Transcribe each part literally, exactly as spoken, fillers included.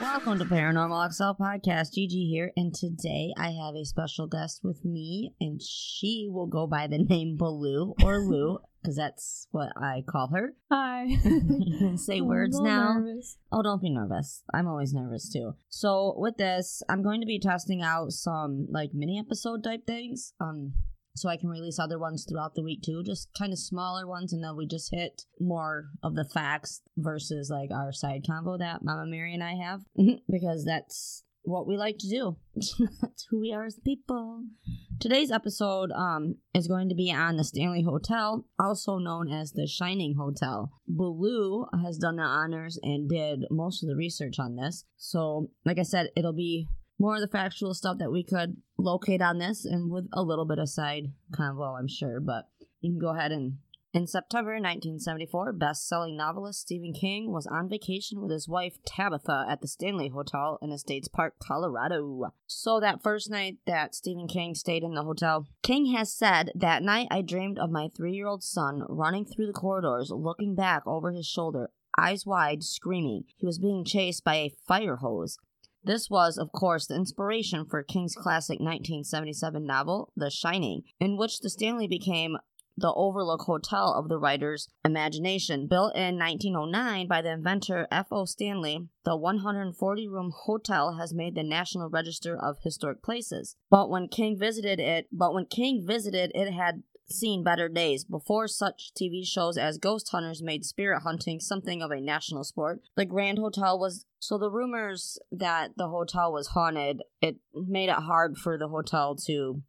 Welcome to Paranormal X L Podcast. Gigi here, and today I have a special guest with me, and she will go by the name Baloo, or Lou, because that's what I call her. Hi. Say I'm words now. Nervous. Oh, don't be nervous. I'm always nervous, too. So, with this, I'm going to be testing out some, like, mini-episode type things, um... so I can release other ones throughout the week, too. Just kind of smaller ones, and then we just hit more of the facts versus, like, our side combo that Mama Mary and I have. Because that's what we like to do. That's who we are as people. Today's episode um, is going to be on the Stanley Hotel, also known as the Shining Hotel. Baloo has done the honors and did most of the research on this. So, like I said, it'll be more of the factual stuff that we could locate on this, and with a little bit of side convo, I'm sure, but you can go ahead and... In September nineteen seventy-four, best-selling novelist Stephen King was on vacation with his wife Tabitha at the Stanley Hotel in Estes Park, Colorado. So that first night that Stephen King stayed in the hotel, King has said, "That night I dreamed of my three-year-old son running through the corridors, looking back over his shoulder, eyes wide, screaming. He was being chased by a fire hose." This was, of course, the inspiration for King's classic nineteen seventy-seven novel, The Shining, in which the Stanley became the Overlook Hotel of the writer's imagination. Built in nineteen oh nine by the inventor F O Stanley, the one hundred forty room hotel has made the National Register of Historic Places. But when King visited it, but when King visited, it had seen better days. Before such T V shows as Ghost Hunters made spirit hunting something of a national sport, the Grand Hotel was... So the rumors that the hotel was haunted, it made it hard for the hotel to,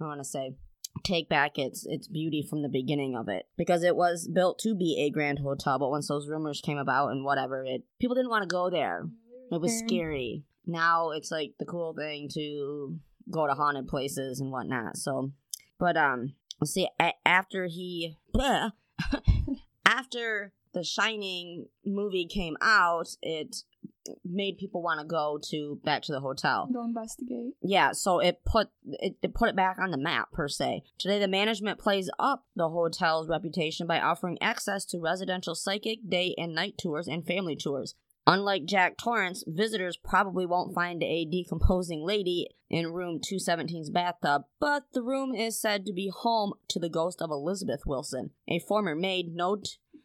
I want to say, take back its its beauty from the beginning of it, because it was built to be a grand hotel, but once those rumors came about and whatever, it people didn't want to go there. It was scary. Now it's like the cool thing to go to haunted places and whatnot. So, but um see, after he, after the Shining movie came out, it made people want to go to back to the hotel. Go investigate. Yeah, so it put it, it put it back on the map, per se. Today, the management plays up the hotel's reputation by offering access to residential psychic day and night tours and family tours. Unlike Jack Torrance, visitors probably won't find a decomposing lady in room two seventeen's bathtub, but the room is said to be home to the ghost of Elizabeth Wilson, a former maid known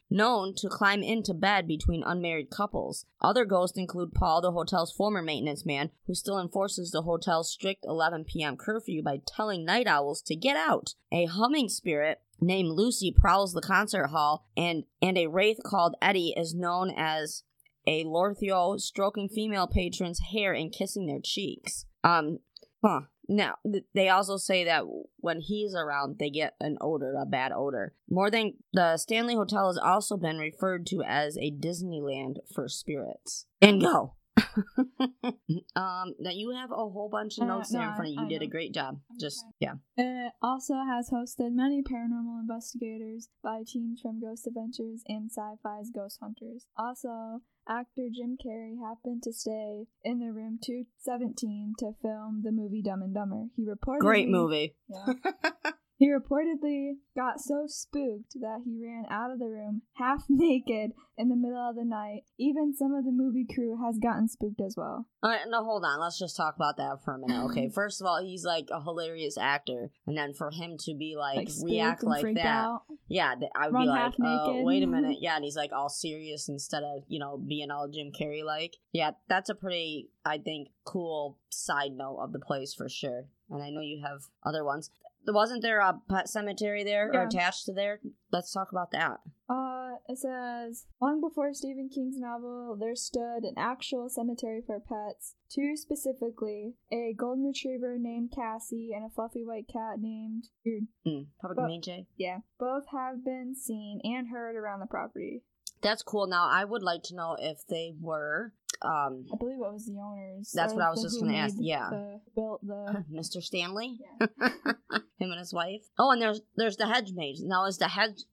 known to climb into bed between unmarried couples. Other ghosts include Paul, the hotel's former maintenance man, who still enforces the hotel's strict eleven p.m. curfew by telling night owls to get out. A humming spirit named Lucy prowls the concert hall, and, and a wraith called Eddie is known as... a Lorthio stroking female patrons' hair and kissing their cheeks. Um, huh. Now, th- they also say that when he's around, they get an odor, a bad odor. More than the Stanley Hotel has also been referred to as a Disneyland for spirits. And go. um, now you have a whole bunch of notes uh, no, there in front of you. You I did know. a great job. Okay. Just, yeah. It also has hosted many paranormal investigators by teams from Ghost Adventures and Sci-Fi's Ghost Hunters. Also, actor Jim Carrey happened to stay in the room two seventeen to film the movie Dumb and Dumber. He reportedly... Great movie. Yeah. He reportedly got so spooked that he ran out of the room half naked in the middle of the night. Even some of the movie crew has gotten spooked as well. All right, no, hold on. Let's just talk about that for a minute, okay? First of all, he's like a hilarious actor, and then for him to be like, like react like that, out. yeah, th- I would Run be like, oh, wait a minute, yeah. And he's like all serious instead of, you know, being all Jim Carrey like. Yeah, that's a pretty, I think, cool side note of the place for sure. And I know you have other ones. Wasn't there a pet cemetery there yeah. or attached to there? Let's talk about that. Uh, it says, long before Stephen King's novel, there stood an actual cemetery for pets. Two specifically, a golden retriever named Cassie and a fluffy white cat named... Mm, probably Bo- mean Jay. Yeah. Both have been seen and heard around the property. That's cool. Now, I would like to know if they were... Um, I believe it was the owners. That's what I was just going to ask. Yeah, the, built the Mister Stanley, yeah. Him and his wife. Oh, and there's there's the hedge maze. Now is the hedge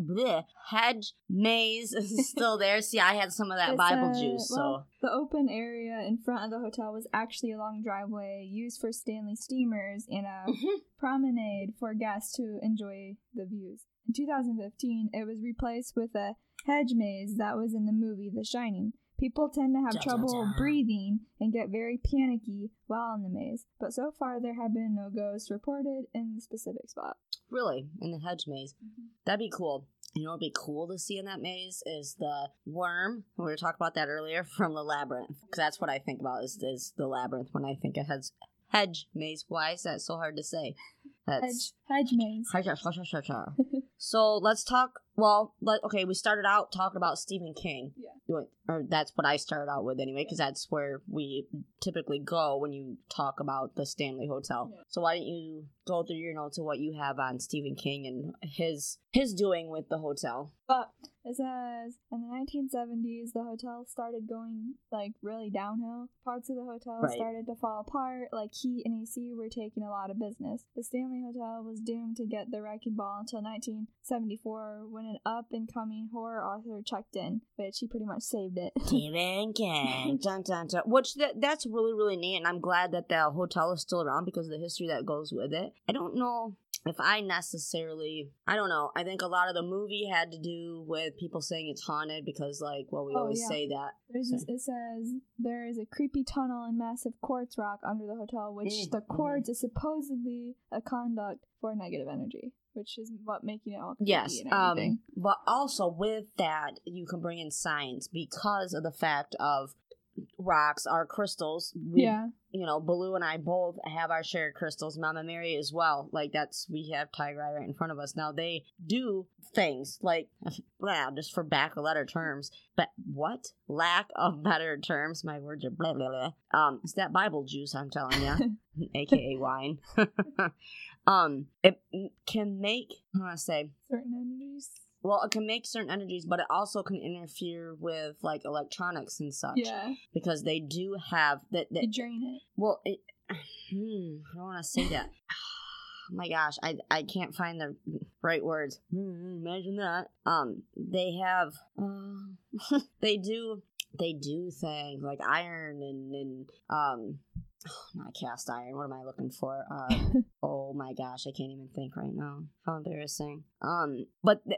bleh, hedge maze is still there? See, I had some of that it's Bible a, juice. So well, the open area in front of the hotel was actually a long driveway used for Stanley steamers and a mm-hmm. promenade for guests to enjoy the views. In two thousand fifteen, it was replaced with a hedge maze that was in the movie The Shining. People tend to have yeah, trouble yeah. breathing and get very panicky while in the maze, but so far there have been no ghosts reported in the specific spot. Really? In the hedge maze? Mm-hmm. That'd be cool. You know what would be cool to see in that maze is the worm. We were talking about that earlier from the labyrinth, because that's what I think about is, is the labyrinth when I think of hedge, hedge maze. Why is that so hard to say? That's hedge, hedge maze. Hedge, hedge, hedge, hedge, hedge. So let's talk. Well, let, okay, we started out talking about Stephen King. Yeah. Or that's what I started out with anyway, because that's where we typically go when you talk about the Stanley Hotel. Yeah. So why don't you go through your notes of what you have on Stephen King and his his doing with the hotel. But it says, in the nineteen seventies, the hotel started going, like, really downhill. Parts of the hotel right. started to fall apart, like heat and A C were taking a lot of business. The Stanley Hotel was doomed to get the wrecking ball until nineteen seventy-four, when an up-and-coming horror author checked in, which he pretty much saved it. Stephen King. Dun, dun, dun. Which, th- that's really, really neat, and I'm glad that the hotel is still around because of the history that goes with it. I don't know if I necessarily, I don't know, I think a lot of the movie had to do with people saying it's haunted because, like, well, we oh, always yeah. say that. There's this, it says, there is a creepy tunnel and massive quartz rock under the hotel, which mm. the quartz mm. is supposedly a conduit for negative energy, which is what making it all creepy yes, and everything. Um, but also with that, you can bring in science because of the fact of rocks are crystals. We, yeah. You know, Baloo and I both have our shared crystals. Mama Mary as well. Like, that's, we have Tiger Eye right in front of us. Now, they do things like, blah, just for back of letter terms, but what? Lack of better terms. My words are blah, blah, blah. Um, it's that Bible juice, I'm telling you, A K A wine. um, It can make, I want to say, certain energies. Well, it can make certain energies, but it also can interfere with, like, electronics and such. Yeah. Because they do have... that. that they drain it. Well, it, hmm, I don't want to say that. Oh, my gosh. I I can't find the right words. Imagine that. Um, They have... Uh, they do... They do things like iron and... and um. Oh, not cast iron. What am I looking for? Uh, oh my gosh, I can't even think right now. How embarrassing. Um, but the,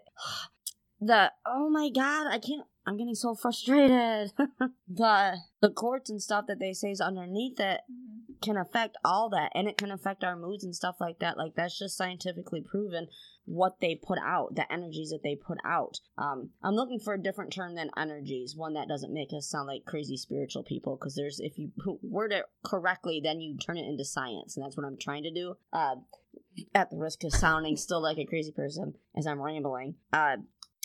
the oh my god, I can't. I'm getting so frustrated. the the quartz and stuff that they say is underneath it can affect all that, and it can affect our moods and stuff like that. Like, that's just scientifically proven. What they put out, the energies that they put out. Um, I'm looking for a different term than energies, one that doesn't make us sound like crazy spiritual people, because there's, if you word it correctly, then you turn it into science, and that's what I'm trying to do. Uh, at the risk of sounding still like a crazy person as I'm rambling. Uh,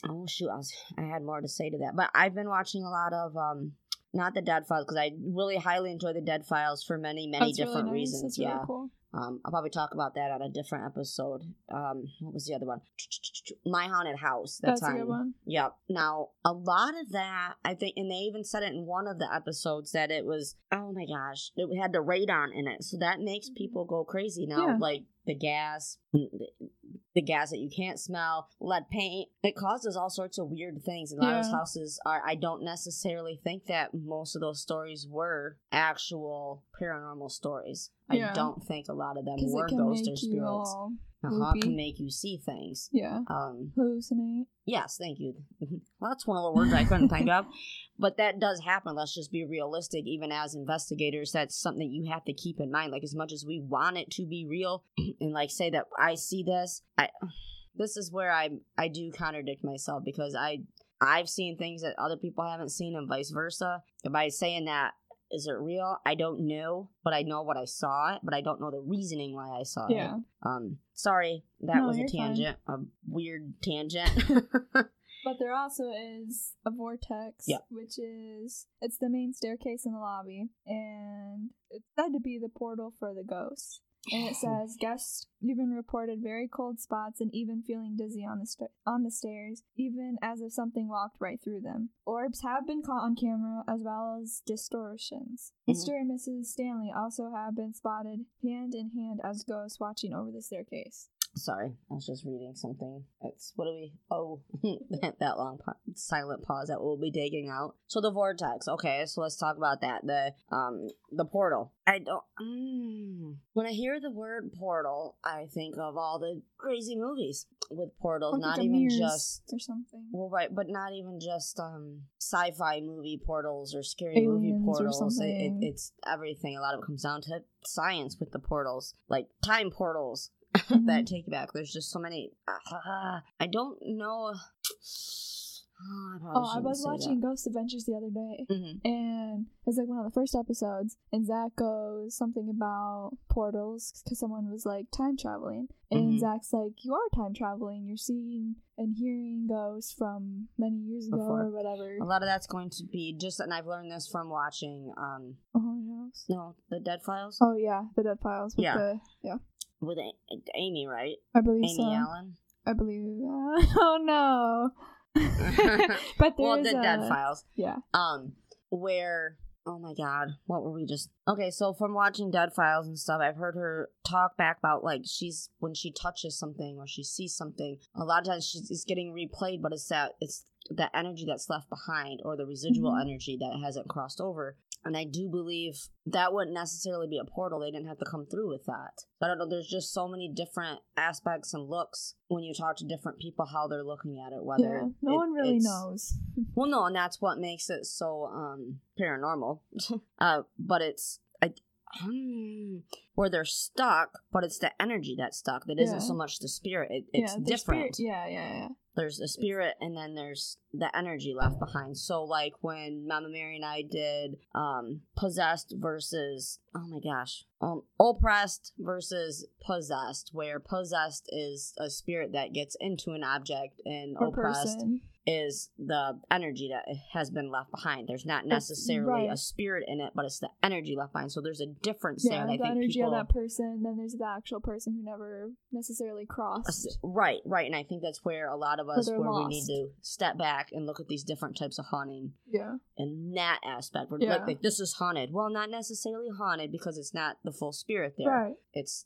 oh shoot, I, was, I had more to say to that, but I've been watching a lot of um. Not the Dead Files, because I really highly enjoy the Dead Files for many, many That's different really nice. reasons. That's yeah, really cool. um, I'll probably talk about that on a different episode. Um, what was the other one? My Haunted House. That's, That's a good one. Yep. Now, a lot of that, I think, and they even said it in one of the episodes that it was. Oh my gosh, it had the radon in it, so that makes people go crazy now. Yeah. Like the gas. The gas that you can't smell, lead paint, it causes all sorts of weird things. And a lot yeah. of those houses are, I don't necessarily think that most of those stories were actual paranormal stories. Yeah. I don't think a lot of them were ghosts or spirits. Uh-huh, can make you see things. Yeah. Um, hallucinate. Yes, thank you. Well, that's one of the words I couldn't think of. But that does happen. Let's just be realistic. Even as investigators, that's something you have to keep in mind. Like, as much as we want it to be real and, like, say that I see this, I, this is where I I do contradict myself because I, I've seen things that other people haven't seen and vice versa. And by saying that, is it real? I don't know, but I know what I saw, but I don't know the reasoning why I saw yeah. it. Um, sorry, that no, was a tangent, fine. a weird tangent. But there also is a vortex, yeah. which is, it's the main staircase in the lobby, and it's said to be the portal for the ghosts. And it says, guests even reported very cold spots and even feeling dizzy on the st- on the stairs, even as if something walked right through them. Orbs have been caught on camera, as well as distortions. Mm-hmm. Mister and Missus Stanley also have been spotted hand in hand as ghosts watching over the staircase. Sorry, I was just reading something. It's, what do we, oh, that long pa- silent pause that we'll be digging out. So the vortex, okay, so let's talk about that. The, um, the portal. I don't, mm. When I hear the word portal, I think of all the crazy movies with portals, or not even just, or something. Well, right, but not even just, um, sci-fi movie portals or scary Aliens movie portals. It, it, it's everything. A lot of it comes down to science with the portals, like time portals. Mm-hmm. That take back. There's just so many. Uh, I don't know. Oh, I, oh, I was watching that. Ghost Adventures the other day, mm-hmm. and it was like one of the first episodes, and Zach goes something about portals because someone was like time traveling, and mm-hmm. Zach's like, you are time traveling, you're seeing and hearing ghosts from many years ago Before. or whatever. A lot of that's going to be just, and I've learned this from watching um a haunted house? No, the Dead Files. Oh yeah, the Dead Files. With yeah, the, yeah. With A- Amy, right? I believe Amy so. Amy Allen? I believe. Uh, oh, no. But there's Well, the a... Dead Files. Yeah. Um, where... Oh, my God. What were we just... Okay, so from watching Dead Files and stuff, I've heard her talk back about, like, she's... When she touches something or she sees something, a lot of times she's it's getting replayed, but it's that... It's the energy that's left behind or the residual mm-hmm. energy that hasn't crossed over. And I do believe that wouldn't necessarily be a portal. They didn't have to come through with that. But I don't know. There's just so many different aspects and looks when you talk to different people, how they're looking at it, whether... Yeah, no it, one really knows. Well, no, and that's what makes it so um, paranormal. uh, but it's... I, um, where they're stuck, but it's the energy that's stuck. That yeah. isn't so much the spirit. It, it's yeah, different. Spirit, yeah, yeah, yeah. There's the spirit, and then there's the energy left behind. So, like, when Mama Mary and I did um, possessed versus, oh my gosh, um, oppressed versus possessed, where possessed is a spirit that gets into an object, and or oppressed person. Is the energy that has been left behind. There's not necessarily right. a spirit in it, but it's the energy left behind. So there's a difference yeah, there. The I think energy people... of that person, then there's the actual person who never necessarily crossed. Right, right. And I think that's where a lot of us, where lost. we need to step back and look at these different types of haunting. Yeah. And that aspect. We're yeah. like, like, this is haunted. Well, not necessarily haunted because it's not the full spirit there. Right. It's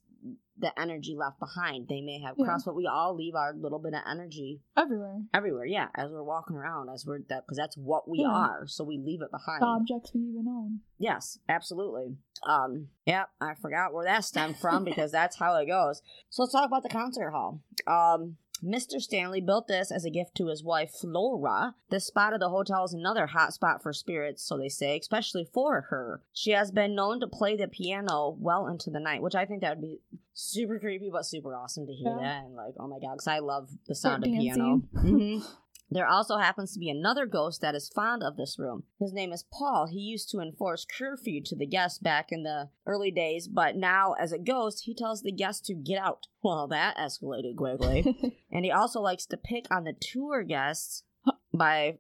the energy left behind. They may have yeah. crossed, but we all leave our little bit of energy everywhere everywhere yeah as we're walking around, as we're that because that's what we yeah. are, so we leave it behind, the objects we even own. Yes, absolutely. Um yeah, I forgot where that stemmed from because that's how it goes. So let's talk about the concert hall. um Mister Stanley built this as a gift to his wife, Flora. This spot of the hotel is another hot spot for spirits, so they say, especially for her. She has been known to play the piano well into the night, which I think that would be super creepy, but super awesome to hear yeah. that. And like, oh my God, because I love the sound They're of dancing. Piano. Mm-hmm. There also happens to be another ghost that is fond of this room. His name is Paul. He used to enforce curfew to the guests back in the early days, but now, as a ghost, he tells the guests to get out. Well, that escalated quickly. And he also likes to pick on the tour guests by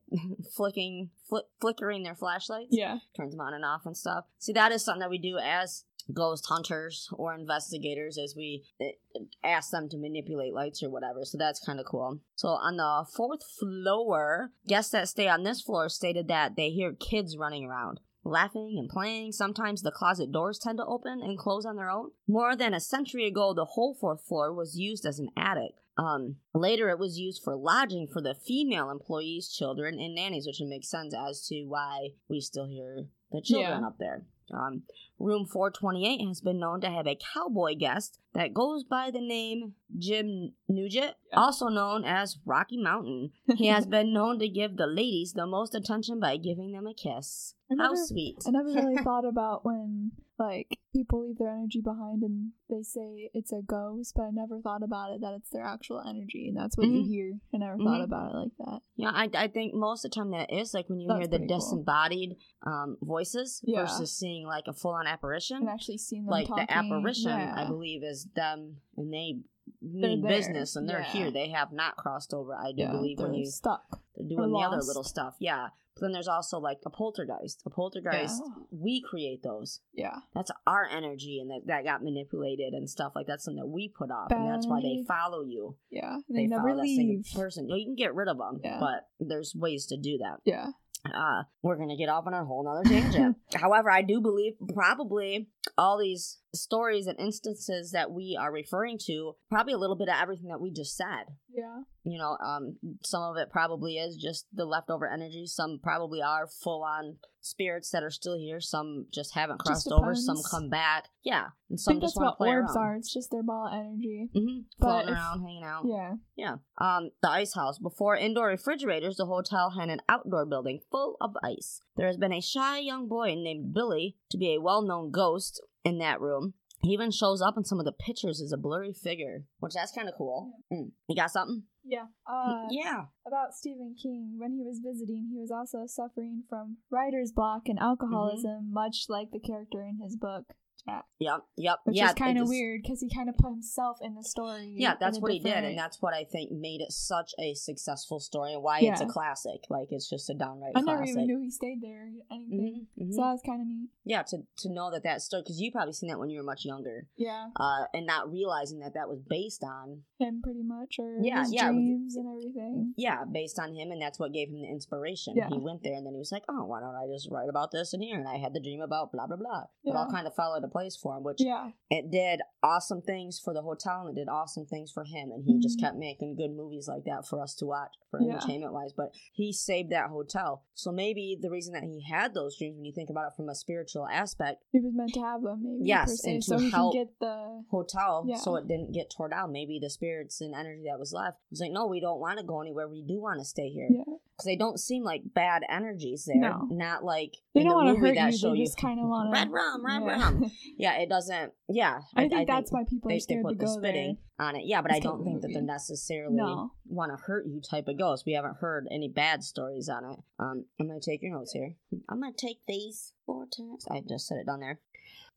flicking, fl- flickering their flashlights. Yeah. Turns them on and off and stuff. See, that is something that we do as... ghost hunters or investigators, as we it, it, ask them to manipulate lights or whatever. So that's kind of cool. So on the fourth floor, guests that stay on this floor stated that they hear kids running around, laughing and playing. Sometimes the closet doors tend to open and close on their own. More than a century ago, the whole fourth floor was used as an attic. Um, later, it was used for lodging for the female employees, children, and nannies, which would make sense as to why we still hear the children yeah. up there. Um, room four twenty-eight has been known to have a cowboy guest that goes by the name Jim Nugent, yeah. also known as Rocky Mountain. He has been known to give the ladies the most attention by giving them a kiss. I How never, sweet. I never really thought about when, like, people leave their energy behind and they say it's a ghost, but I never thought about it, that it's their actual energy, and that's what mm-hmm. you hear. I never mm-hmm. thought about it like that. Yeah, I, I think most of the time that is, like, when you that's hear the cool. disembodied um, voices yeah. versus seeing, like, a full-on apparition. And actually seeing them Like, talking. The apparition, yeah. I believe, is them, and they... mean business and they're yeah. here. They have not crossed over. I do yeah, believe when you stuck they're doing the other little stuff. Yeah. But then there's also like a poltergeist. A poltergeist, yeah. we create those. Yeah. That's our energy, and that, that got manipulated and stuff like that's something that we put up, Bad. and that's why they follow you. Yeah. They, they never leave. Person. You can get rid of them, yeah. but there's ways to do that. Yeah. Uh, we're going to get off on a whole nother tangent. However, I do believe probably all these stories and instances that we are referring to, probably a little bit of everything that we just said. Yeah. You know, um, some of it probably is just the leftover energy. Some probably are full-on spirits that are still here. Some just haven't crossed just over. Some come back. Yeah. And some I think just want to play around. That's what orbs are. It's just their ball of energy. Mm-hmm. Floating if, around, hanging out. Yeah. Yeah. Um, the ice house. Before indoor refrigerators, the hotel had an outdoor building full of ice. There has been a shy young boy named Billy to be a well-known ghost in that room. He even shows up in some of the pictures as a blurry figure, which that's kind of cool. Mm. You got something? Yeah. Uh, yeah. About Stephen King, when he was visiting, he was also suffering from writer's block and alcoholism, mm-hmm. much like the character in his book, Jack. Yep, yep. Which yeah, is kind of weird, because he kind of put himself in the story. Yeah, that's what he did, and that's what I think made it such a successful story, and why yeah. it's a classic. Like, it's just a downright classic. I never classic. even knew he stayed there or anything, mm-hmm, mm-hmm. so that was kind of neat. Yeah, to, to know that that story, because you probably seen that when you were much younger. Yeah. Uh, and not realizing that that was based on him, pretty much, or yeah, his yeah, dreams and everything. Yeah, based on him, and that's what gave him the inspiration. Yeah. He went there, and then he was like, oh, why don't I just write about this in here, and I had the dream about blah, blah, blah. It yeah. all kind of followed a place for him, which yeah. it did awesome things for the hotel, and it did awesome things for him, and he mm-hmm. just kept making good movies like that for us to watch, for yeah. entertainment wise, but he saved that hotel. So maybe the reason that he had those dreams, when you think about it from a spiritual aspect, he was meant to have them, maybe, yes, se, and to so help get the hotel yeah. so it didn't get torn down. Maybe the spirits and energy that was left was like, no, we don't want to go anywhere, we do want to stay here, because yeah. they don't seem like bad energies there. No. Not like they in don't the want to hurt that you show they you just kind of want to red rum red yeah. rum yeah, it doesn't. Yeah, I, I think I that's think why people are they, scared they put to go the spitting there. On it. Yeah, but it's I don't think movie. that they're necessarily no. want to hurt you type of ghosts. We haven't heard any bad stories on it. Um, I'm gonna take your notes here. I'm gonna take these four times. I just set it down there.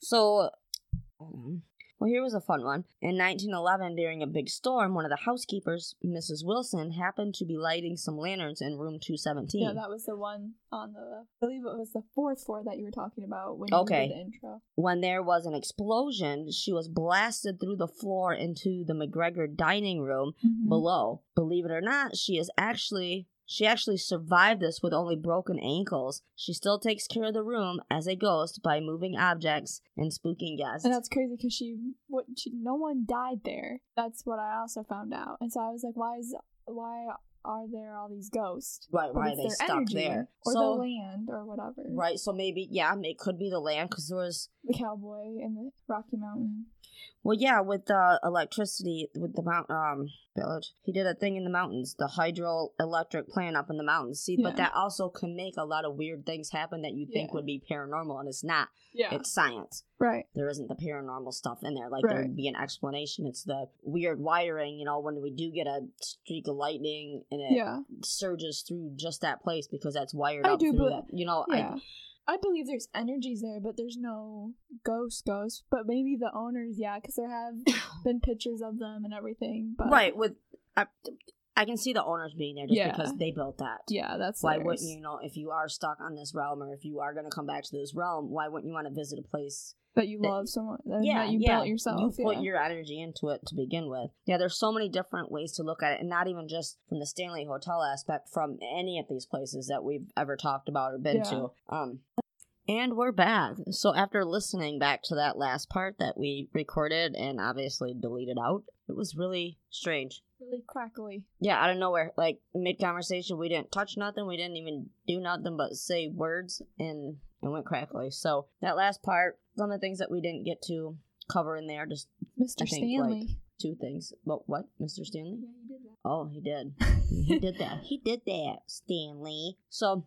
So, um, well, here was a fun one. In nineteen eleven, during a big storm, one of the housekeepers, Missus Wilson, happened to be lighting some lanterns in room two seventeen. Yeah, that was the one on the, I believe it was the fourth floor that you were talking about when you okay. did the intro. When there was an explosion, she was blasted through the floor into the McGregor dining room mm-hmm. below. Believe it or not, she is actually... She actually survived this with only broken ankles. She still takes care of the room as a ghost by moving objects and spooking guests. And that's crazy because she, what, she, no one died there. That's what I also found out. And so I was like, why is, why are there all these ghosts? Right, why are they stuck there? Or so, the land or whatever. Right, so maybe, yeah, it could be the land because there was... The cowboy in the Rocky Mountain. Well, yeah, with the uh, electricity, with the mount, um, village, he did a thing in the mountains, the hydroelectric plant up in the mountains. See, yeah. But that also can make a lot of weird things happen that you think yeah. would be paranormal, and it's not. Yeah. It's science. Right. There isn't the paranormal stuff in there. Like, right. there would be an explanation. It's the weird wiring, you know, when we do get a streak of lightning, and it yeah. surges through just that place because that's wired I up do, through that. You know, yeah. I... I believe there's energies there, but there's no ghost ghosts. But maybe the owners, yeah, because there have been pictures of them and everything. But right, with I, I can see the owners being there just yeah. because they built that. Yeah, that's why theirs. Wouldn't you know if you are stuck on this realm or if you are going to come back to this realm? Why wouldn't you want to visit a place that you love so much? Yeah, that you yeah. built yourself. You put yeah. your energy into it to begin with. Yeah, there's so many different ways to look at it, and not even just from the Stanley Hotel aspect, from any of these places that we've ever talked about or been yeah. to. Um, and we're back. So after listening back to that last part that we recorded and obviously deleted out, it was really strange. Really crackly. Yeah, out of nowhere. Like, mid-conversation, we didn't touch nothing. We didn't even do nothing but say words, and it went crackly. So that last part, some of the things that we didn't get to cover in there, just Mister I think, Stanley. Like, two things. But what? Mister Stanley? Yeah, he did that. Oh, he did. he did that. He did that, Stanley. So...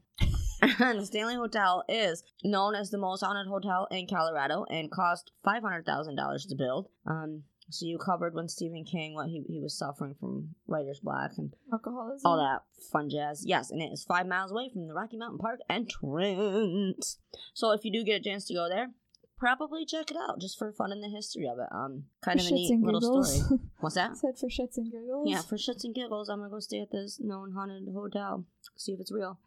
The Stanley Hotel is known as the most haunted hotel in Colorado and cost five hundred thousand dollars to build. Um, so you covered when Stephen King, what he, he was suffering from writer's block and alcoholism, all that fun jazz. Yes, and it is five miles away from the Rocky Mountain Park entrance. So if you do get a chance to go there, probably check it out just for fun and the history of it. Um, kind for of a neat little story. What's that? I said for shits and giggles. Yeah, for shits and giggles, I'm gonna go stay at this known haunted hotel, see if it's real.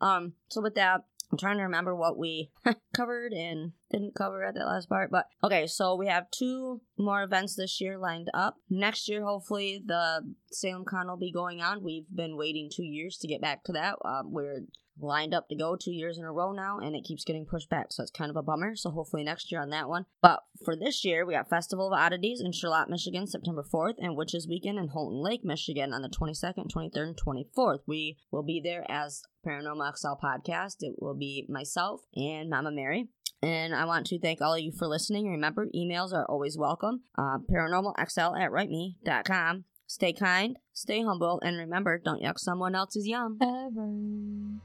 Um, so with that, I'm trying to remember what we covered and didn't cover at that last part. But okay, so we have two more events this year lined up. Next year, hopefully, the Salem Con will be going on. We've been waiting two years to get back to that. Um, we're lined up to go two years in a row now, and it keeps getting pushed back, so it's kind of a bummer. So hopefully next year on that one. But for this year, we got Festival of Oddities in Charlotte, Michigan, September fourth, and Witches Weekend in Holton Lake, Michigan on the twenty-second, twenty-third, and twenty-fourth. We will be there as Paranormal X L podcast. It will be myself and Mama Mary. And I want to thank all of you for listening. Remember, emails are always welcome. Uh, paranormal x l at write me dot com. Stay kind, stay humble, and remember, don't yuck someone else's yum. Ever.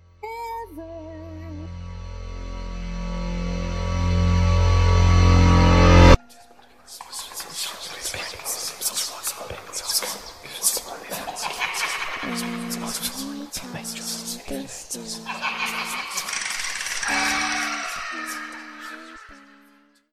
Ever.